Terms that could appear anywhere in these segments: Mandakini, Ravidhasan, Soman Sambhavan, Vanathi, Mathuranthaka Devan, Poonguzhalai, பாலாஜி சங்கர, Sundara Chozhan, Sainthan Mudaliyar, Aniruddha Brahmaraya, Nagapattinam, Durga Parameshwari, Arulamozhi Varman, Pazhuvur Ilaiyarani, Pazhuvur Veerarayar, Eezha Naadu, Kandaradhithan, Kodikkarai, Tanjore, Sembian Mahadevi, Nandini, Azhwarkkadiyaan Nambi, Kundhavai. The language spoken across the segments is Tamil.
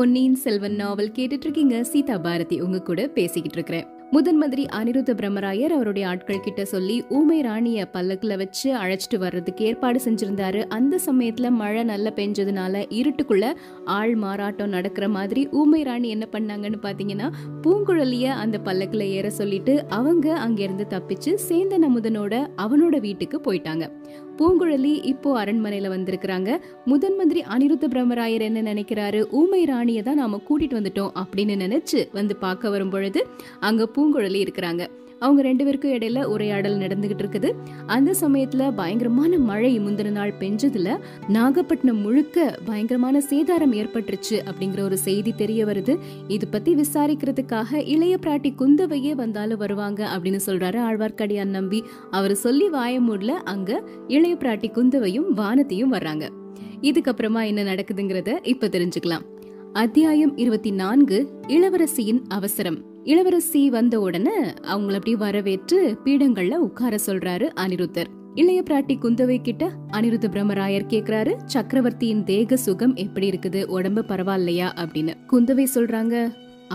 பொன்னியின் செல்வன் நாவல் கேட்டுட்டு இருக்கீங்க. சீதா பாரதி உங்க கூட பேசிக்கிட்டு இருக்கிறேன். முதன் மந்திரி அனிருத்த பிரம்மராயர் அவருடைய ஆட்கள் கிட்ட சொல்லி ஊமை ராணிய பல்லக்குல வச்சு அழைச்சிட்டு வர்றதுக்கு ஏற்பாடு செஞ்சிருந்தாரு. அந்த சமயத்துல மழை நல்லா பெஞ்சதுனால இருட்டுக்குள்ள ஆள் மாறாட்டம் நடக்கிற மாதிரி ஊமை ராணி என்ன பண்ணாங்கன்னு பாத்தீங்கன்னா, பூங்குழலிய அந்த பல்லக்குல ஏற சொல்லிட்டு அவங்க அங்கிருந்து தப்பிச்சு சேந்தன் அமுதனோட அவனோட வீட்டுக்கு போயிட்டாங்க. பூங்குழலி இப்போ அரண்மனையில வந்திருக்கிறாங்க. முதன் மந்திரி அனிருத்த பிரம்மராயர் என்ன நினைக்கிறாரு, ஊமை ராணியை தான் நாம கூட்டிட்டு வந்துட்டோம் அப்படின்னு நினைச்சு வந்து பார்க்க வரும் பொழுது அங்க பூங்குழலி இருக்கிறாங்க. அவங்க ரெண்டு பேருக்கும் இடையில உரையாடல் நடந்துகிட்டு இருக்குது. அந்த சமயத்துல பயங்கரமான மழை முந்தின நாள் பெஞ்சதுல நாகப்பட்டினம் முழுக்க பயங்கரமான சேதாரம் ஏற்பட்டுருச்சு அப்படிங்கிற ஒரு செய்தி தெரிய வருது. இது பத்தி விசாரிக்கிறதுக்காக இளைய பிராட்டி குந்தவையே வந்தாலும் வருவாங்க அப்படின்னு சொல்றாரு ஆழ்வார்க்கடியான் நம்பி. அவர் சொல்லி வாய மூடல அங்க இளைய பிராட்டி குந்தவையும் வானதியும் வர்றாங்க. இதுக்கப்புறமா என்ன நடக்குதுங்கிறத இப்ப தெரிஞ்சுக்கலாம். அத்தியாயம் 24, இளவரசியின் அவசரம். இளவரசி வந்த உடனே அவங்களை அப்படி வரவேற்று பீடங்கள்ல உட்கார சொல்றாரு அனிருத்தர். இளைய பிராட்டி குந்தவை கிட்ட அனிருத்த பிரம்மராயர் கேக்குறாரு, சக்கரவர்த்தியின் தேக சுகம் எப்படி இருக்குது, உடம்பு பரவாயில்லையா அப்படின்னு. குந்தவை சொல்றாங்க,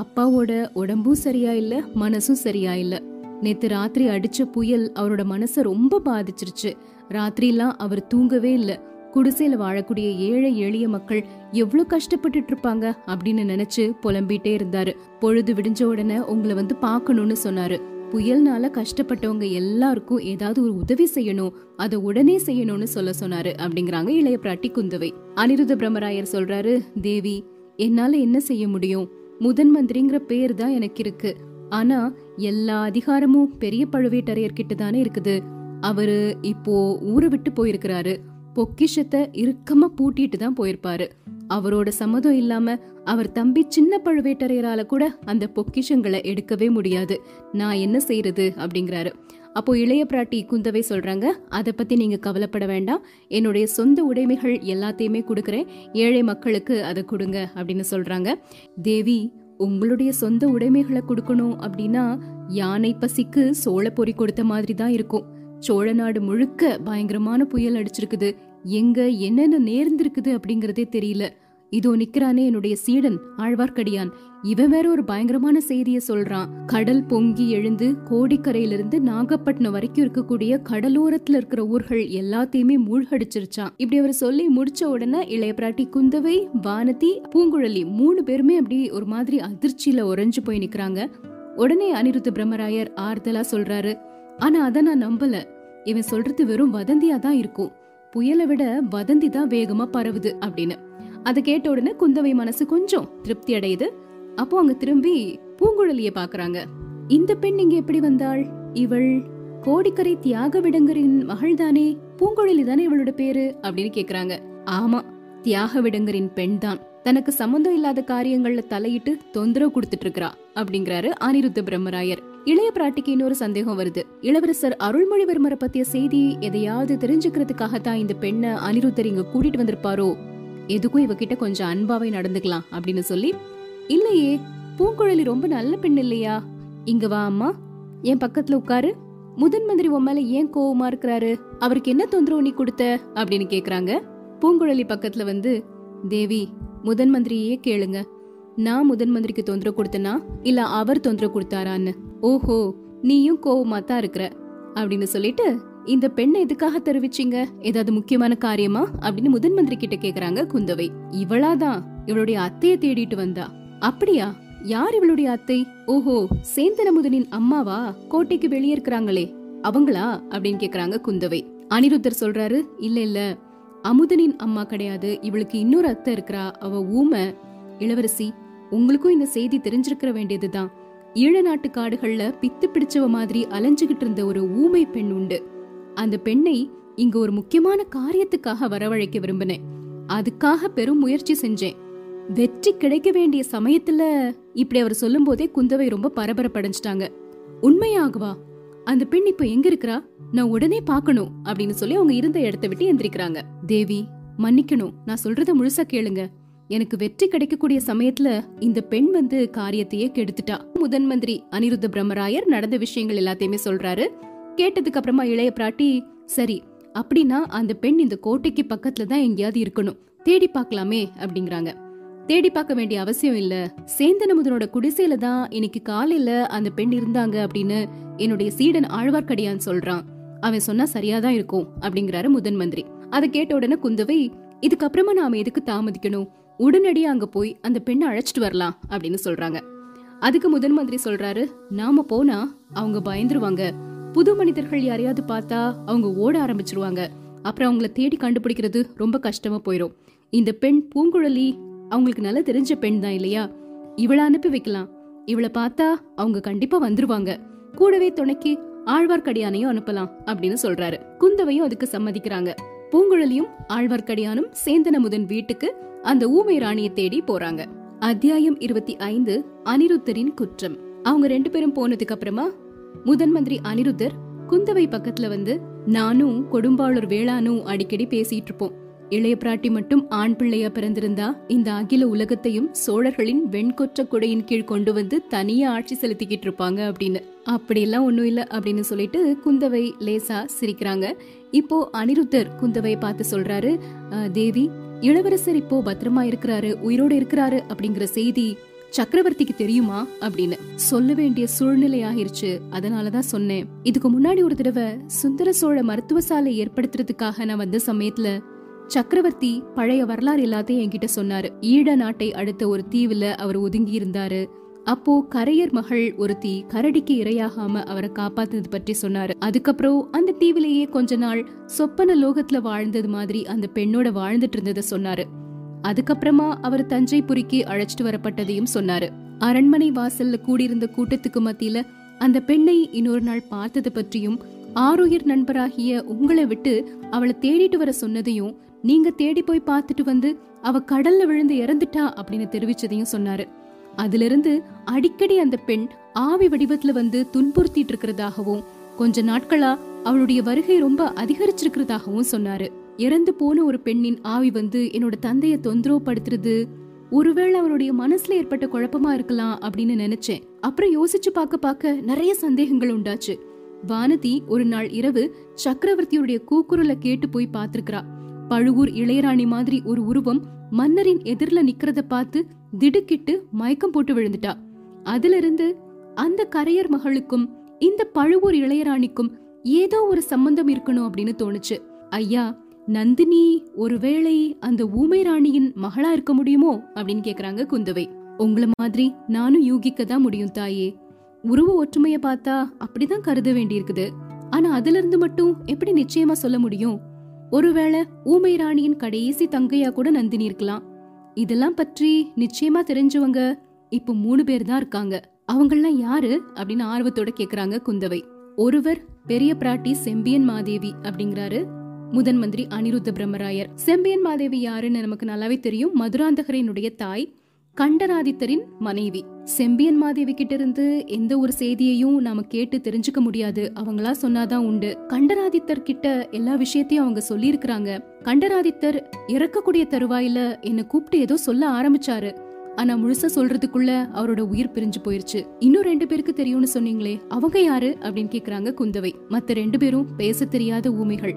அப்பாவோட உடம்பும் சரியா இல்ல, மனசும் சரியா இல்ல. நேத்து ராத்திரி அடிச்ச புயல் அவரோட மனச ரொம்ப பாதிச்சிருச்சு. ராத்திரிலாம் அவர் தூங்கவே இல்ல. குடிசையில வாழக்கூடிய ஏழை எளிய மக்கள் எவ்வளவு கஷ்டப்பட்டுட்டு இருப்பாங்க அப்படின்னு நினைச்சு புலம்பிட்டே இருந்தாரு. பொழுது விடிஞ்ச உடனே உங்களை வந்து பாக்கணும்னு சொன்னாரு. புயல்னால கஷ்டப்பட்டவங்க எல்லாருக்கும் ஏதாவது ஒரு உதவி செய்யணும், அதை உடனே செய்யணும்னு சொல்ல சொன்னாரு அப்படிங்கிறாங்க இளைய பிராட்டி குந்தவை. அனிருத்த பிரம்மராயர் சொல்றாரு, தேவி என்னால என்ன செய்ய முடியும், முதன் மந்திரிங்கிற பேர் தான் எனக்கு இருக்கு, ஆனா எல்லா அதிகாரமும் பெரிய பழுவேட்டரையர்கிட்ட தானே இருக்குது. அவரு இப்போ ஊரை விட்டு போயிருக்கிறாரு, பொக்கிஷத்தை இறுக்கமா பூட்டிட்டு தான் போயிருப்பாரு. அவரோட சம்மதம் இல்லாம அவர் தம்பி சின்ன பழுவேட்டரையரால கூட அந்த பொக்கிஷங்களை எடுக்கவே முடியாது, நான் என்ன செய்யறது அப்படிங்கிறாரு. அப்போ இளைய பிராட்டி குந்தவை சொல்றாங்க, அதை பத்தி நீங்க கவலைப்பட வேண்டாம், என்னுடைய சொந்த உடைமைகள் எல்லாத்தையுமே கொடுக்கறேன், ஏழை மக்களுக்கு அதை கொடுங்க அப்படின்னு சொல்றாங்க. தேவி உங்களுடைய சொந்த உடைமைகளை கொடுக்கணும் அப்படின்னா யானை பசிக்கு சோள பொறி கொடுத்த மாதிரி தான் இருக்கும். சோழ நாடு முழுக்க பயங்கரமான புயல் அடிச்சிருக்குது, எங்க என்னென்ன நேர்ந்திருக்குது அப்படிங்கறதே தெரியல. இதோ நிக்கிறானே என்னுடைய சீடன் ஆழ்வார்க்கடியான், இவன் வேற ஒரு பயங்கரமான செய்திய சொல்றான். கடல் பொங்கி எழுந்து கோடிக்கரையிலிருந்து நாகப்பட்டினம் வரைக்கும் இருக்கக்கூடிய கடலோரத்துல இருக்கிற ஊர்கள் எல்லாத்தையுமே மூழ்கடிச்சிருச்சான். இப்படி அவர் சொல்லி முடிச்ச உடனே இளைய பிராட்டி குந்தவை, வானதி, பூங்குழலி 3 பேருமே அப்படி ஒரு மாதிரி அதிர்ச்சியில உறைஞ்சு போய் நிக்கிறாங்க. உடனே அனிருத்த பிரம்மராயர் ஆறுதலா சொல்றாரு, ஆனா அத நான் நம்பல, இவன் சொல்றது வெறும் வதந்தியா தான் இருக்கும், புயலை விட வதந்தி தான் வேகமா பரவுது அப்படின்னு. அத கேட்ட உடனே குந்தவை மனசு கொஞ்சம் திருப்தி அடையுது. அப்போ அங்க திரும்பி பூங்குழலிய பாக்குறாங்க. இந்த பெண் இங்க எப்படி வந்தாள், இவள் கோடிக்கரை தியாக விடங்கரின் மகள் தானே, பூங்குழலி தானே இவளோட பேரு அப்படின்னு கேக்குறாங்க. ஆமா, தியாக விடங்கரின் பெண் தான், தனக்கு சம்பந்தம் இல்லாத காரியங்கள்ல தலையிட்டு தொந்தரவு கொடுத்துட்டு இருக்கிறா அப்படிங்கிறாரு அனிருத்த பிரம்மராயர். இளைய பிராட்டிக்கு இன்னொரு சந்தேகம் வருது. இளவரசர் அருள்மொழிவர்மரை பத்திய செய்தி எதையாவது தெரிஞ்சுக்கிறதுக்காகத்தான் இந்த பெண்ணை அனிருத்தர் இங்க கூட்டிட்டு வந்திருப்பாரோ, எதுக்கும் இவகிட்ட கொஞ்சம் அன்பாவை நடந்துக்கலாம் அப்படின்னு சொல்லி, இல்லையே பூங்குழலி ரொம்ப நல்ல பெண் இல்லையா, இங்க வா அம்மா, என் பக்கத்துல உட்காரு, முதன் மந்திரி உன் மேல ஏன் கோவமா இருக்கிறாரு, அவருக்கு என்ன தொந்தரவு நீ கொடுத்த அப்படின்னு கேக்குறாங்க. பூங்குழலி பக்கத்துல வந்து, தேவி முதன் மந்திரியே கேளுங்க, நான் முதன் மந்திரிக்கு தொந்தரவு கொடுத்தனா இல்ல அவர் தொந்தரவு கொடுத்தாரான்னு. ஓஹோ நீயும் கோவமா தான் இருக்கிற அப்படின்னு சொல்லிட்டு, இந்த பெண்ணை எதுக்காக தெரிவிச்சீங்க, ஏதாவது முக்கியமான காரியமா அப்படின்னு முதன் மந்திரி கிட்ட கேக்குறாங்க குந்தவை. இவளாதான் இவளுடைய அத்தையை தேடிட்டு வந்தா. அப்படியா, யார் இவளுடைய அத்தை? ஓஹோ சேந்தன் அமுதனின் அம்மாவா, கோட்டைக்கு வெளியே இருக்கிறாங்களே அவங்களா அப்படின்னு கேக்குறாங்க குந்தவை. அனிருத்தர் சொல்றாரு, இல்ல இல்ல அமுதனின் அம்மா கிடையாது, இவளுக்கு இன்னொரு அத்தை இருக்கிறா, அவ ஊமை. இளவரசி உங்களுக்கும் இந்த செய்தி தெரிஞ்சிருக்கிற வேண்டியதுதான், ஈழ நாட்டு காடுகள்ல பித்து பிடிச்சவ மாதிரி அலைஞ்சுகிட்டு இருந்த ஒரு ஊமை பெண் உண்டு, அந்த பெண்ணை இங்க ஒரு முக்கியமான காரியத்துக்காக வரவழைக்க விரும்பினேன், அதுக்காக பெரும் முயற்சி செஞ்சேன், வெற்றி கிடைக்க வேண்டிய சமயத்துல இப்படி அவர் சொல்லும் போதே குந்தவை ரொம்ப பரபரப்படைஞ்சிட்டாங்க. உண்மையாகவா, அந்த பெண் இப்ப எங்க இருக்கிறா, நான் உடனே பாக்கணும் அப்படின்னு சொல்லி அவங்க இருந்த இடத்தை விட்டு எந்திரிக்கிறாங்க. தேவி மன்னிக்கணும், நான் சொல்றத முழுசா கேளுங்க, எனக்கு வெற்றி கிடைக்கக்கூடிய சமயத்துல இந்த பெண் வந்து காரியத்தையே கெடுத்துட்டா. முதன் மந்திரி அனிருத்த பிரம்மராயர் நடந்த விஷயங்கள் எல்லாத்தையுமே சொல்றாரு. கேட்டதுக்கு அப்புறமா இளைய பிராட்டி, சரி அப்படின்னா அந்த பெண் இந்த கோட்டைக்கு பக்கத்துல தான் எங்கேயாவது இருக்கணும், தேடி பார்க்கலாமே அப்படிங்கிறாங்க. தேடி பார்க்க வேண்டிய அவசியம் இல்ல, சேந்தனமுதனோட குடிசையில தான் இன்னைக்கு காலையில அந்த பெண் இருந்தாங்க அப்படின்னு என்னுடைய சீடன் ஆழ்வார்க்கடியான் சொல்றான். அவன் சொன்னா சரியாதான் இருக்கும் அப்படிங்கிறாரு முதன் மந்திரி. அதை கேட்ட உடனே குந்தவை, இதுக்கப்புறமா நாம எதுக்கு தாமதிக்கணும், உடனடியே அங்க போய் அந்த பெண்ணை அழைச்சிட்டு வரலாம் அப்படின்னு சொல்றாங்க. அதுக்கு முதன் மந்திரி சொல்றாரு, நாம போனா அவங்க பயந்துருவாங்க, புது மனிதர்கள் யாரையாவது பார்த்தா அவங்க ஓட ஆரம்பிச்சிருவாங்க, அப்புறம் அவங்கள தேடி கண்டுபிடிக்கிறது ரொம்ப கஷ்டமா போயிடும். இந்த பெண் பூங்குழலி அவங்களுக்கு நல்லா தெரிஞ்ச பெண் தான் இல்லையா, இவளை அனுப்பி வைக்கலாம், இவளை பார்த்தா அவங்க கண்டிப்பா வந்துருவாங்க, கூடவே துணைக்கு ஆழ்வார்க்கடியானையும் அனுப்பலாம் அப்படின்னு சொல்றாரு. குந்தவையும் அதுக்கு சம்மதிக்கிறாங்க. பூங்குழலியும் ஆழ்வார்க்கடியானும் சேந்தனமுதன் வீட்டுக்கு அந்த ஊமை ராணியை தேடி போறாங்க. அத்தியாயம் 25, அனிருத்தரின் குற்றம். அவங்க ரெண்டு பேரும் போனதுக்கு அப்புறமா முதன் மந்திரி அனிருத்தர் குந்தவை பக்கத்துல வந்து, நானும் கொடும்பாளூர் வேளானும் அடிக்கடி பேசிட்டு இருப்போம், இளைய பிராட்டி மட்டும் ஆண் பிள்ளையா பிறந்திருந்தா இந்த அகில உலகத்தையும் சோழர்களின் வெண்கொற்ற குடையின் கீழ் கொண்டு வந்து தனியா ஆட்சி செலுத்திக்கிட்டு இருப்பாங்க அப்படின்னு. அப்படியெல்லாம் ஒன்னும் இல்ல அப்படின்னு சொல்லிட்டு குந்தவை லேசா சிரிக்கிறாங்க. இப்போ அனிருத்தர் குந்தவை பார்த்து சொல்றாரு, தேவி, இளவரசர் இப்போ பத்திரமா இருக்கிறாரு, உயிரோடு இருக்கிறாரு அப்படிங்கிற செய்தி சக்கரவர்த்திக்கு தெரியுமா அப்படின்னு. சொல்ல வேண்டிய சூழ்நிலை ஆகிருச்சு, அதனாலதான் சொன்னேன். இதுக்கு முன்னாடி ஒரு தடவை சுந்தர சோழ மருத்துவ சாலை ஏற்படுத்துறதுக்காக நான் வந்த சமயத்துல சக்கரவர்த்தி பழைய வரலாறு எல்லாத்தையும் என்கிட்ட சொன்னாரு. ஈழ நாட்டை அடுத்த ஒரு தீவுல அவர் ஒதுங்கி இருந்தாரு. அப்போ கரையர் மகள் ஒருத்தி கரடிக்கு இரையாகாம அவரை காப்பாத்தினது பற்றி சொன்னாரு. அதுக்கப்புறம் அந்த தீவிலேயே கொஞ்ச நாள் சொப்பன லோகத்துல வாழ்ந்தது மாதிரி அந்த பெண்ணோட வாழ்ந்துட்டு இருந்ததை சொன்னாரு. அதுக்கப்புறமா அவர் தஞ்சைபுரிக்கு அழைச்சிட்டு வரப்பட்டதையும் சொன்னாரு. அரண்மனை வாசல்ல கூடியிருந்த கூட்டத்துக்கு மத்தியில அந்த பெண்ணை இன்னொரு நாள் பார்த்தது பற்றியும், ஆரோயர் நண்பராகிய உங்களை விட்டு அவளை தேடிட்டு வர சொன்னதையும், நீங்க தேடி போய் பார்த்துட்டு வந்து அவ கடல்ல விழுந்து இறந்துட்டா அப்படின்னு தெரிவிச்சதையும் சொன்னாரு. அதுல இருந்து அடிக்கடி அந்த பெண் ஆவி வடிவத்துல வந்து துன்புறுத்திட்டு இருக்கிறதாகவும், கொஞ்ச நாட்களா அவளுடைய வருகை ரொம்ப அதிகரிச்சிருக்கிறதாகவும் சொன்னாரு. இறந்து போன ஒரு பெண்ணின் ஆவி வந்து என்னோட தந்தைய தொந்தரவு படுத்துறது, ஒருவேளை அவருடைய மனசுல ஏற்பட்ட குழப்பமா இருக்கலாம் அப்படின்னு நினைச்சேன். அப்புறம் யோசிச்சு பார்க்க நிறைய சந்தேகங்கள் உண்டாச்சு. வானதி ஒரு நாள் இரவு சக்கரவர்த்தியுடைய கூக்குரலை கேட்டு போய் பாத்திருக்கிறா. பழுவூர் இளையராணி மாதிரி ஒரு உருவம் மன்னரின் எதிரில நிக்கிறத பார்த்து திடுக்கிட்டு மயக்கம் போட்டு விழுந்துட்டா. அதுல இருந்து அந்த கரையர் மகளுக்கும் இந்த பழுவூர் இளையராணிக்கும் ஏதோ ஒரு சம்பந்தம் இருக்கணும் அப்படின்னு தோணுச்சு. ஐயா, நந்தினி ஒருவேளை அந்த ஊமை ராணியின் மகளா இருக்க முடியுமோ அப்படின்னு கேக்குறாங்க குந்தவை. உங்களை மாதிரி நானும் யூகிக்க தான் முடியும் தாயே. உருவ ஒற்றுமைய பார்த்தா அப்படிதான் கருத வேண்டியிருக்குது. ஆனா அதுல இருந்து மட்டும் எப்படி நிச்சயமா சொல்ல முடியும்? ஒருவேளை ஊமை ராணியின் கடைசி தங்கையா கூட நந்தினி இருக்கலாம். இதெல்லாம் பற்றி நிச்சயமா தெரிஞ்சவங்க இப்ப 3 பேர் தான் இருக்காங்க. அவங்கெல்லாம் யாரு அப்படின்னு ஆர்வத்தோட கேக்குறாங்க குந்தவை. ஒருவர் பெரிய பிராட்டி செம்பியன் மாதேவி அப்படிங்கிறாரு முதன் மந்திரி அனிருத்த பிரம்மராயர். செம்பியன் மாதேவி யாருன்னு நமக்கு நல்லாவே தெரியும். மதுராந்தகரினுடைய தாய், கண்டராதித்தரின் மனைவி. செம்பியன் மாதேவி கிட்ட இருந்து எந்த ஒரு செய்தியையும் நாம கேட்டு தெரிஞ்சுக்க முடியாது, அவங்களா சொன்னாதான் உண்டு. கண்டராதித்தர் கிட்ட எல்லா விஷயத்தையும் அவங்க சொல்லி இருக்கிறாங்க. கண்டராதித்தர் இறக்கக்கூடிய தருவாயில என்னை கூப்பிட்டு ஏதோ சொல்ல ஆரம்பிச்சாரு, ஆனா முழுசா சொல்றதுக்குள்ள அவரோட உயிர் பிரிஞ்சு போயிருச்சு. இன்னும் 2 பேருக்கு தெரியும்னு சொன்னீங்களே, அவங்க யாரு அப்படின்னு கேக்குறாங்க குந்தவை. மத்த 2 பேரும் பேச தெரியாத ஊமைகள்.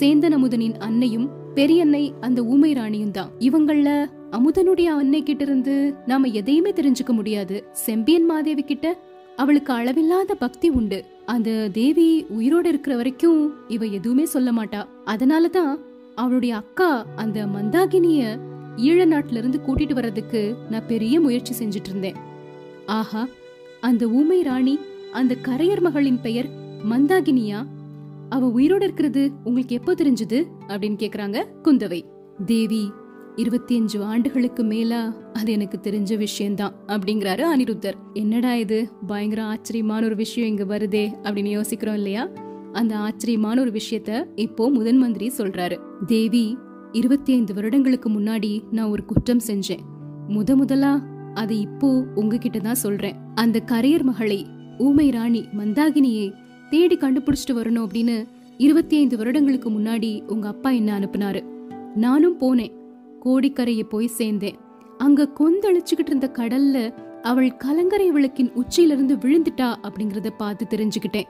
சேந்தனமுதனின் அன்னையும் பெரியன்னை அந்த ஊமை ராணியும் தான். இவங்கள அமுதனுடைய அன்னை கிட்ட இருந்து நாம எதையுமே தெரிஞ்சுக்க முடியாது. செம்பியன் மாதேவி கிட்ட அவளுக்கு அளவில்லாத பக்தி உண்டு. அந்த தேவி உயிரோட இருக்கிற வரைக்கும் இவ எதுவுமே சொல்ல மாட்டா. அதனாலதான் அவளுடைய அக்கா அந்த மந்தாகினிய ஈழ நாட்டுல இருந்து கூட்டிட்டு வர்றதுக்கு நான் பெரிய முயற்சி செஞ்சிட்டு இருந்தேன். ஆஹா, அந்த ஊமை ராணி அந்த கரையர் மகளின் பெயர் மந்தாகினியா? அவ உயிரோட இருக்கிறது உங்களுக்கு எப்போ தெரிஞ்சது அப்படின்னு கேக்குறாங்க குந்தவை. தேவி, 25 ஆண்டுகளுக்கு மேலா அது எனக்கு தெரிஞ்ச விஷயம்தான் அப்படிங்கிறாரு அனிருத்தர். என்னடா இது பயங்கர ஆச்சரியமான ஒரு விஷயம் இங்க வருதே அப்படின்னு யோசிக்கிறோம் இல்லையா? அந்த ஆச்சரியமான ஒரு விஷயத்த இப்போ முதன் மந்திரி சொல்றாரு. தேவி, 25 வருடங்களுக்கு முன்னாடி நான் ஒரு குற்றம் செஞ்சேன். முதலா அது இப்போ உங்ககிட்டதான் சொல்றேன். அந்த கரையர் மகளை, ஊமை ராணி மந்தாகினியை தேடி கண்டுபிடிச்சிட்டு வரணும் அப்படின்னு 25 வருடங்களுக்கு முன்னாடி உங்க அப்பா என்ன அனுப்புனாரு. நானும் போனேன், கோடிக்கரையை போய் சேர்ந்தேன். அங்க கொந்தளிச்சுக்கிட்டு இருந்த கடல்ல அவள் கலங்கரை விளக்கின் உச்சியிலிருந்து விழுந்துட்டா அப்படிங்கறத பார்த்து தெரிஞ்சுக்கிட்டேன்.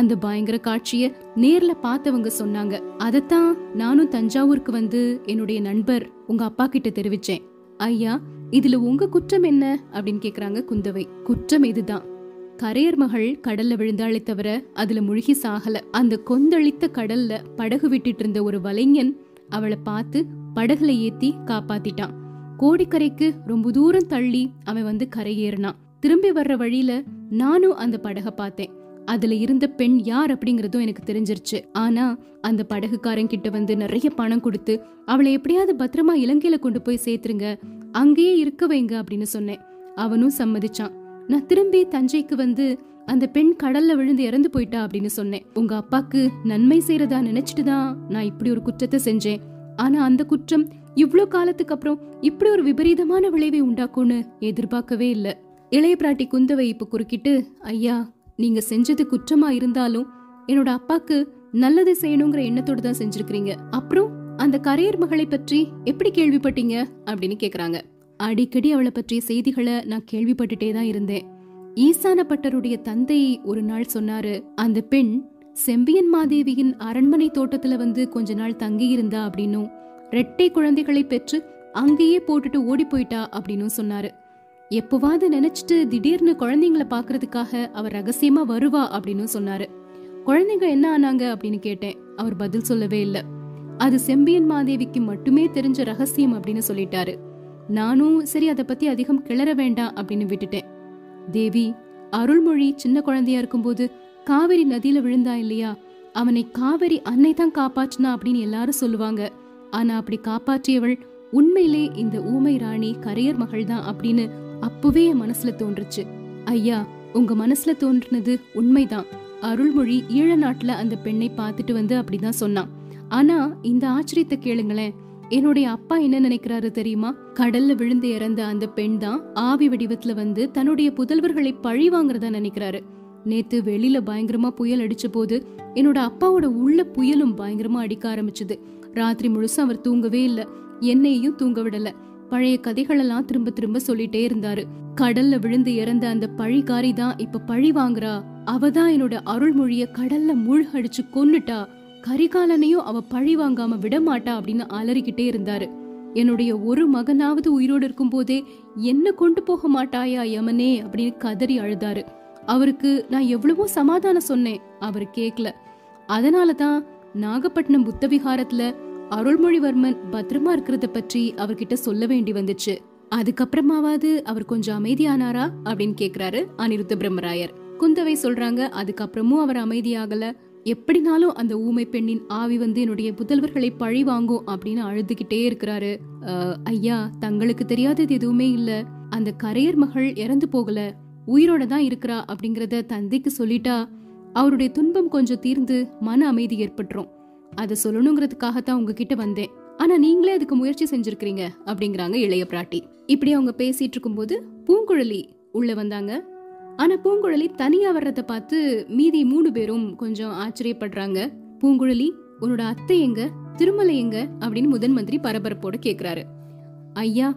அந்த பயங்கர காட்சிய நேர்ல பார்த்தவங்க சொன்னாங்க. அதத்தான் நானும் தஞ்சாவூருக்கு வந்து என்னுடைய நண்பர் உங்க அப்பா கிட்ட தெரிவிச்சேன். ஐயா, இதுல உங்க குற்றம் என்ன அப்படின்னு கேக்குறாங்க குந்தவை. குற்றம் இதுதான், கரையர் மகள் கடல்ல விழுந்தாலே தவிர அதுல முழுகி சாகல. அந்த கொந்தளித்த கடல்ல படகு விட்டுட்டு இருந்த ஒரு வலைஞன் அவளை பார்த்து படகுல ஏத்தி காப்பாத்திட்டான். கோடிக்கரைக்கு ரொம்ப தூரம் தள்ளி அவன் வந்து கரையேறினான். திரும்பி வர்ற வழியில நானும் அந்த படகை பார்த்தேன். அதுல இருந்த பெண் யார் அப்படிங்கறதும் எனக்கு தெரிஞ்சிருச்சு. ஆனா அந்த படகுக்காரன் கிட்ட வந்து நிறைய பணம் கொடுத்து அவளை எப்படியாவது பத்திரமா இலங்கையில கொண்டு போய் சேர்த்துருங்க, அங்கேயே இருக்க வைங்க அப்படின்னு சொன்னேன். அவனும் சம்மதிச்சான். நான் திரும்பி தஞ்சைக்கு வந்து அந்த பெண் கடல்ல விழுந்து இறந்து போயிட்டா அப்படின்னு சொன்னேன். உங்க அப்பாக்கு நன்மை செய்யறதா நினைச்சிட்டுதான் நான் இப்படி ஒரு குற்றத்தை செஞ்சேன். ஆனா அந்த குற்றம் இவ்ளோ காலத்துக்கு அப்புறம் இப்படி ஒரு விபரீதமான விளைவை உண்டாக்கும்னு எதிர்பார்க்கவே இல்லை. இளைய பிராட்டி குந்தவை இப்ப குறுக்கிட்டு, ஐயா, நீங்க செஞ்சது குற்றமா இருந்தாலும் என்னோட அப்பாக்கு நல்லது செய்யணுங்கிற எண்ணத்தோடு தான் செஞ்சிருக்கீங்க. அப்புறம் அந்த கரையர் மகளை பற்றி எப்படி கேள்விப்பட்டீங்க அப்படின்னு கேக்குறாங்க. அடிக்கடி அவளை பற்றிய செய்திகளை நான் கேள்விப்பட்டுட்டே தான் இருந்தேன். ஈசான பட்டருடைய தந்தை ஒரு நாள் சொன்னாரு, அந்த பெண் செம்பியன் மாதேவியின் அரண்மனை தோட்டத்துல வந்து கொஞ்ச நாள் தங்கி இருந்தா அப்படின்னும், ரெட்டை குழந்தைகளை பெற்று அங்கேயே போட்டுட்டு ஓடி போயிட்டா அப்படின்னு சொன்னாரு. எப்பவாவது நினைச்சிட்டு திடீர்னு குழந்தைங்களை பாக்குறதுக்காக அவர் ரகசியமா வருவா அப்படின்னு சொன்னாரு. குழந்தைங்க என்ன ஆனாங்க அப்படின்னு கேட்டேன். அவர் பதில் சொல்லவே இல்லை. அது செம்பியன் மாதேவிக்கு மட்டுமே தெரிஞ்ச ரகசியம் அப்படின்னு சொல்லிட்டாரு. நானும் சரி அதை பத்தி அதிகம் கிளற வேண்டாம் அப்படின்னு விட்டுட்டேன். தேவி, அருள்மொழி சின்ன குழந்தையா இருக்கும்போது காவிரி நதியில விழுந்தா இல்லையா, அவனை காவிரி அன்னை தான் காப்பாற்றினா அப்படின்னு எல்லாரும் சொல்லுவாங்க. ஆனா அப்படி காப்பாற்றியவள் உண்மையிலே இந்த ஊமை ராணி கரையர் மகள் தான் அப்படின்னு அப்பவே என் மனசுல தோன்றுச்சு. ஐயா, உங்க மனசுல தோன்றினது உண்மைதான். அருள்மொழி ஈழ நாட்டுல அந்த பெண்ணை பார்த்துட்டு வந்து அப்படிதான் சொன்னான். ஆனா இந்த ஆச்சரியத்தை கேளுங்களேன், என்னுடைய அப்பா என்ன நினைக்கிறாரு தெரியுமா? கடல்ல விழுந்து இறந்த அந்த பெண் தான் ஆவி வடிவத்துல வந்து தன்னுடைய புதல்வர்களை பழி வாங்குறதா நினைக்கிறாரு. நேத்து வெளியில பயங்கரமா புயல் அடிச்ச போது என்னோட அப்பாவோட உள்ள புயலும் பயங்கரமா அடிக்க ஆரம்பிச்சது. ராத்திரி முழுசும் அவர் தூங்கவே இல்லை, என்னையும் தூங்க விடல. பழைய கதைகளெல்லாம் திரும்ப திரும்ப சொல்லிட்டே இருந்தாரு. கடல்ல விழுந்து இறந்த அந்த பழிகாரி தான் இப்ப பழி வாங்குறா, அவதான் என்னோட அருள்மொழிய கடல்ல மூழ்கடிச்சு கொன்னுட்டா, கரிகாலனையும் அவ பழி வாங்காம விடமாட்டா அப்படின்னு அலறிக்கிட்டே இருந்தாரு. என்னுடைய ஒரு மகனாவது உயிரோடு இருக்கும் போதே என்ன கொண்டு போக மாட்டாயா யமனே அப்படின்னு கதறி அழுதாரு. அவருக்கு நான் எவ்வளவோ சமாதானம் சொன்னேன், அவர் கேக்கல. அதனாலதான் நாகப்பட்டினம் புத்த விகாரத்துல அருள்மொழிவர்மன் பத்திரமா இருக்கிறத பற்றி அவர்கிட்ட சொல்ல வேண்டி வந்துச்சு. அதுக்கப்புறமாவது அவர் கொஞ்சம் அமைதியானாரா அப்படின்னு கேக்குறாரு அனிருத்த பிரம்மராயர். குந்தவை சொல்றாங்க, அதுக்கப்புறமும் அவர் அமைதியாகல. எப்படினாலும் அந்த ஊமை பெண்ணின் ஆவி வந்து என்னுடைய புதல்வர்களை பழி வாங்கும் அப்படின்னு அழுதுகிட்டே இருக்கிறாரு. ஐயா, தங்களுக்கு தெரியாதது எதுவுமே இல்ல. அந்த கரையர் மகள் இறந்து போகல, உயிரோட தான் இருக்கிறா அப்படிங்கறத தந்தைக்கு சொல்லிட்டா அவருடைய துன்பம் கொஞ்சம் தீர்ந்து மன அமைதி ஏற்பட்டுரும். அதை சொல்லணுங்கிறதுக்காகத்தான் உங்ககிட்ட வந்தேன். ஆனா நீங்களே அதுக்கு முயற்சி செஞ்சிருக்கீங்க அப்படிங்கிறாங்க இளைய பிராட்டி. இப்படி அவங்க பேசிட்டு இருக்கும் போது பூங்குழலி உள்ள வந்தாங்க. ஆனா பூங்குழலி தனியா வர்றத பார்த்து மீதி மூணு பேரும் கொஞ்சம் ஆச்சரியப்படுறாங்க. பூங்குழலி, உன்னோட அத்தை எங்க, திருமலை எங்க அப்படின்னு முதன் மந்திரி பரபரப்போட கேக்குறாரு. ஐயா,